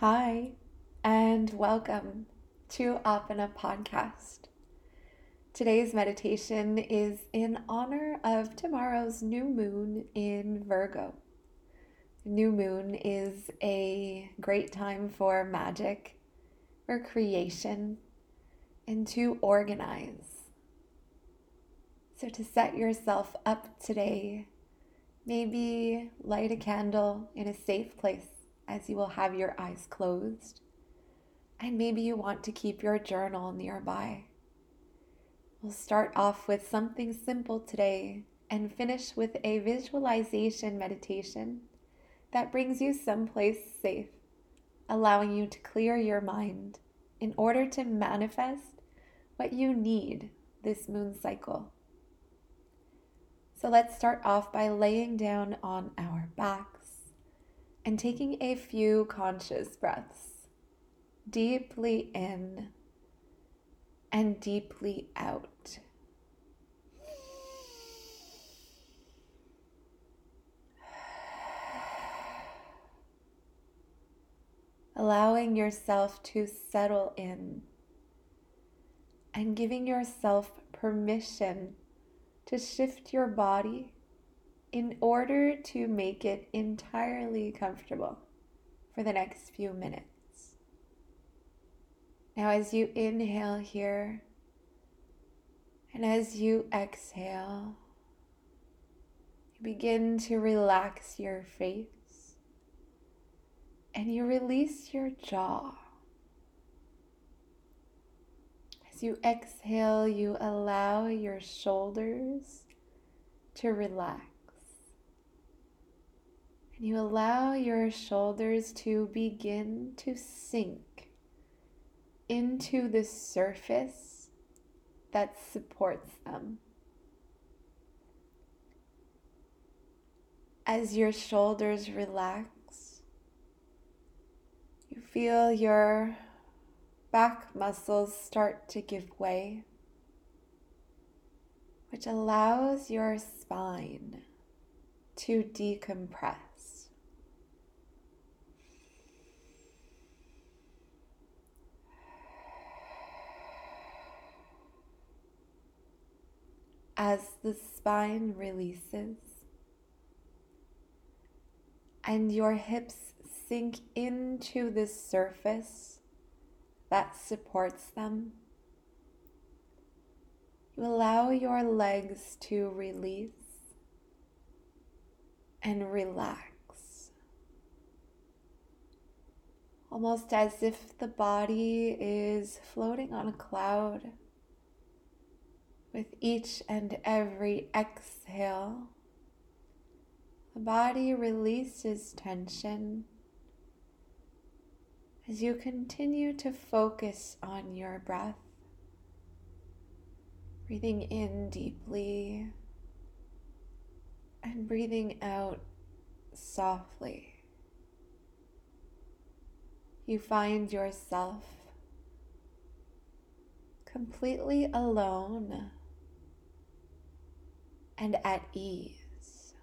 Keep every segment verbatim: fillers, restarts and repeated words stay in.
Hi, and welcome to Apana Podcast. Today's meditation is in honor of tomorrow's new moon in Virgo. New moon is a great time for magic, for creation, and to organize. So to set yourself up today, maybe light a candle in a safe place, as you will have your eyes closed, and maybe you want to keep your journal nearby. We'll start off with something simple today and finish with a visualization meditation that brings you someplace safe, allowing you to clear your mind in order to manifest what you need this moon cycle. So let's start off by laying down on our backs and taking a few conscious breaths deeply in and deeply out. Allowing yourself to settle in and giving yourself permission to shift your body in order to make it entirely comfortable for the next few minutes. Now, as you inhale here, and as you exhale, you begin to relax your face, and you release your jaw. As you exhale, you allow your shoulders to relax. And you allow your shoulders to begin to sink into the surface that supports them. As your shoulders relax, you feel your back muscles start to give way, which allows your spine to decompress. As the spine releases and your hips sink into the surface that supports them, you allow your legs to release and relax, almost as if the body is floating on a cloud. With each and every exhale, the body releases tension as you continue to focus on your breath, breathing in deeply and breathing out softly. You find yourself completely alone and at ease.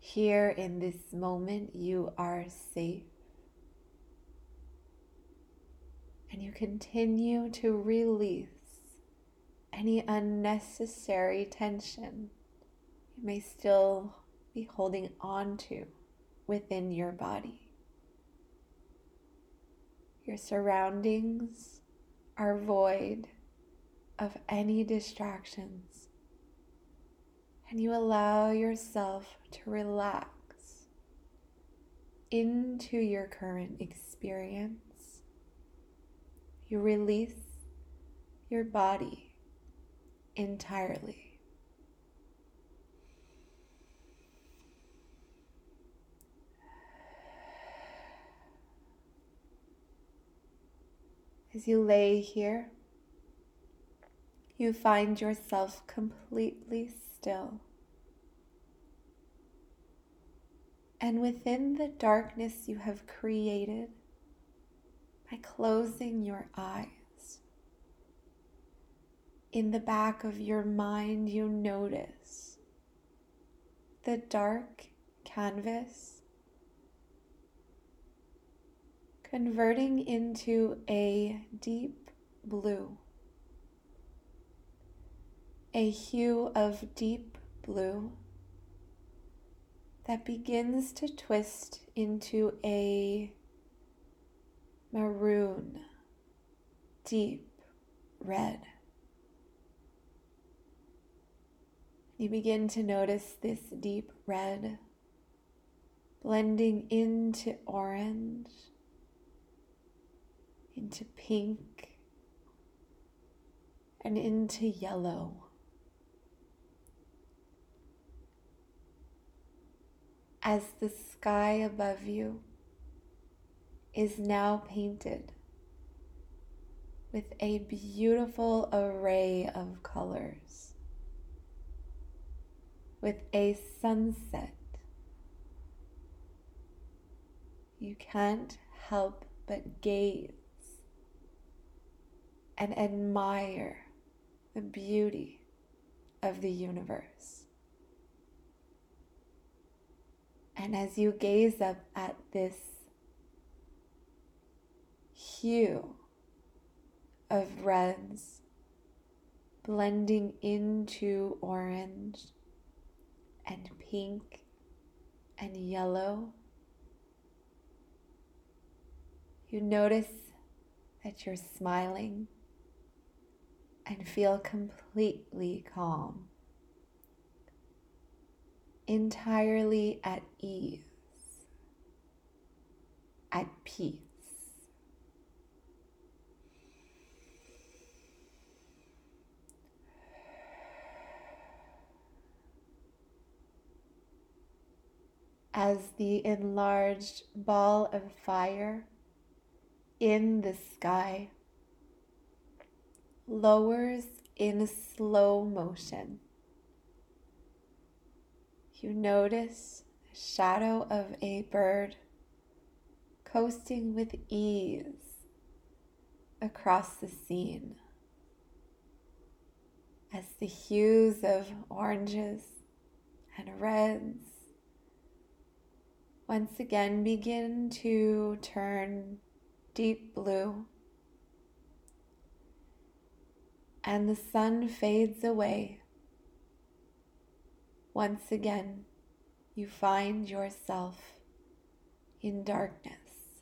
Here in this moment, you are safe, and you continue to release any unnecessary tension you may still be holding on to within your body. Your surroundings are void of any distractions, and you allow yourself to relax into your current experience. You release your body entirely. As you lay here, you find yourself completely still. And within the darkness you have created by closing your eyes, in the back of your mind you notice the dark canvas converting into a deep blue, a hue of deep blue that begins to twist into a maroon, deep red. You begin to notice this deep red blending into orange, into pink, and into yellow. As the sky above you is now painted with a beautiful array of colors, with a sunset. You can't help but gaze and admire the beauty of the universe. And as you gaze up at this hue of reds blending into orange and pink and yellow, you notice that you're smiling and feel completely calm, entirely at ease, at peace. As the enlarged ball of fire in the sky lowers in slow motion, you notice the shadow of a bird coasting with ease across the scene as the hues of oranges and reds once again begin to turn deep blue, and the sun fades away. Once again, you find yourself in darkness.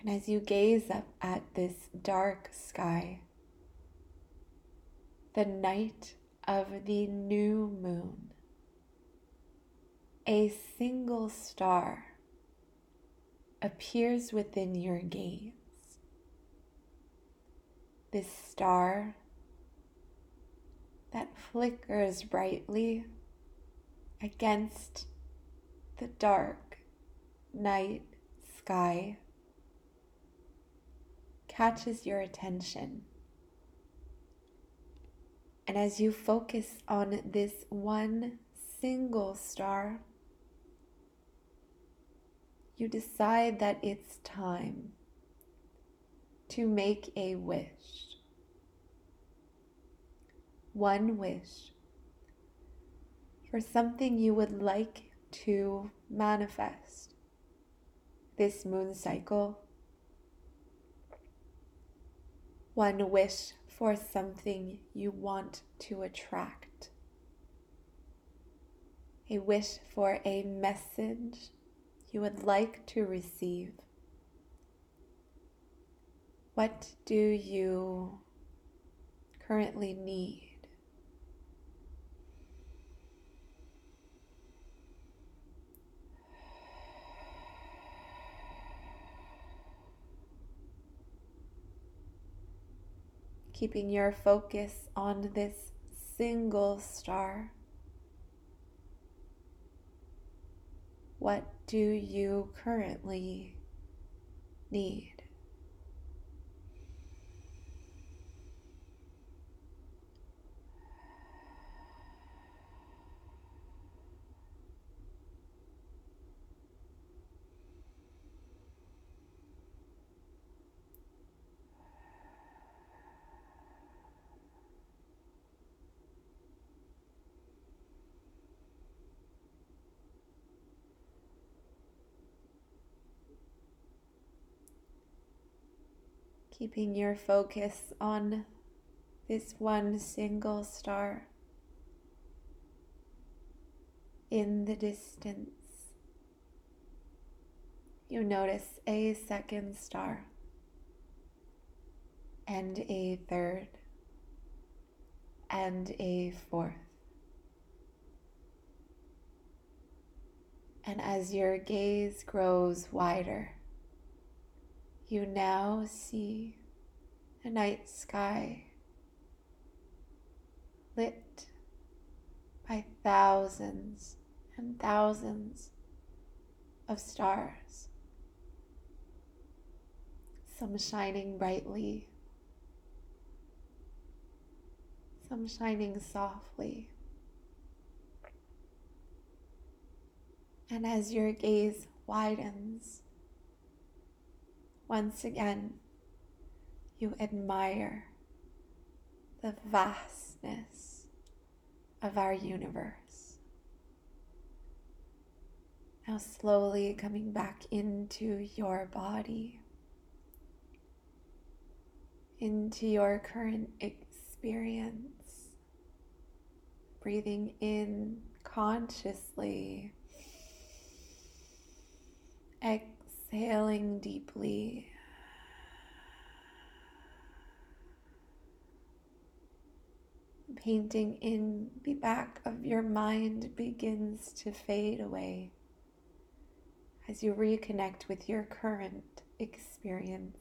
And as you gaze up at this dark sky, the night of the new moon, a single star appears within your gaze. This star that flickers brightly against the dark night sky catches your attention. And as you focus on this one single star, you decide that it's time to make a wish. One wish for something you would like to manifest this moon cycle. One wish for something you want to attract. A wish for a message you would like to receive. What do you currently need? Keeping your focus on this single star, what do you currently need? keeping your focus on this one single star in the distance. You notice a second star and a third and a fourth. And as your gaze grows wider, you now see the night sky lit by thousands and thousands of stars, some shining brightly, some shining softly. And as your gaze widens, once again, you admire the vastness of our universe. Now slowly coming back into your body, into your current experience, breathing in consciously, exhaling deeply, painting in the back of your mind begins to fade away as you reconnect with your current experience.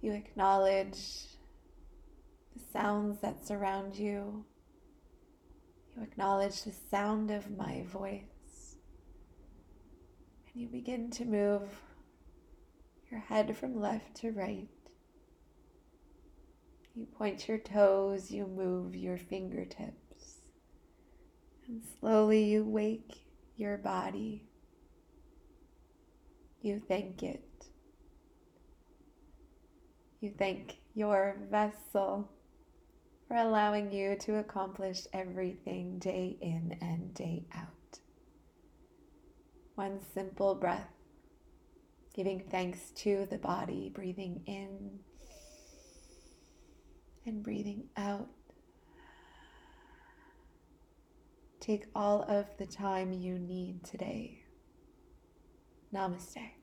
You acknowledge the sounds that surround you. You acknowledge the sound of my voice. You begin to move your head from left to right. You point your toes, you move your fingertips, and slowly you wake your body. You thank it. You thank your vessel for allowing you to accomplish everything day in and day out. One simple breath, giving thanks to the body, breathing in and breathing out. Take all of the time you need today. Namaste.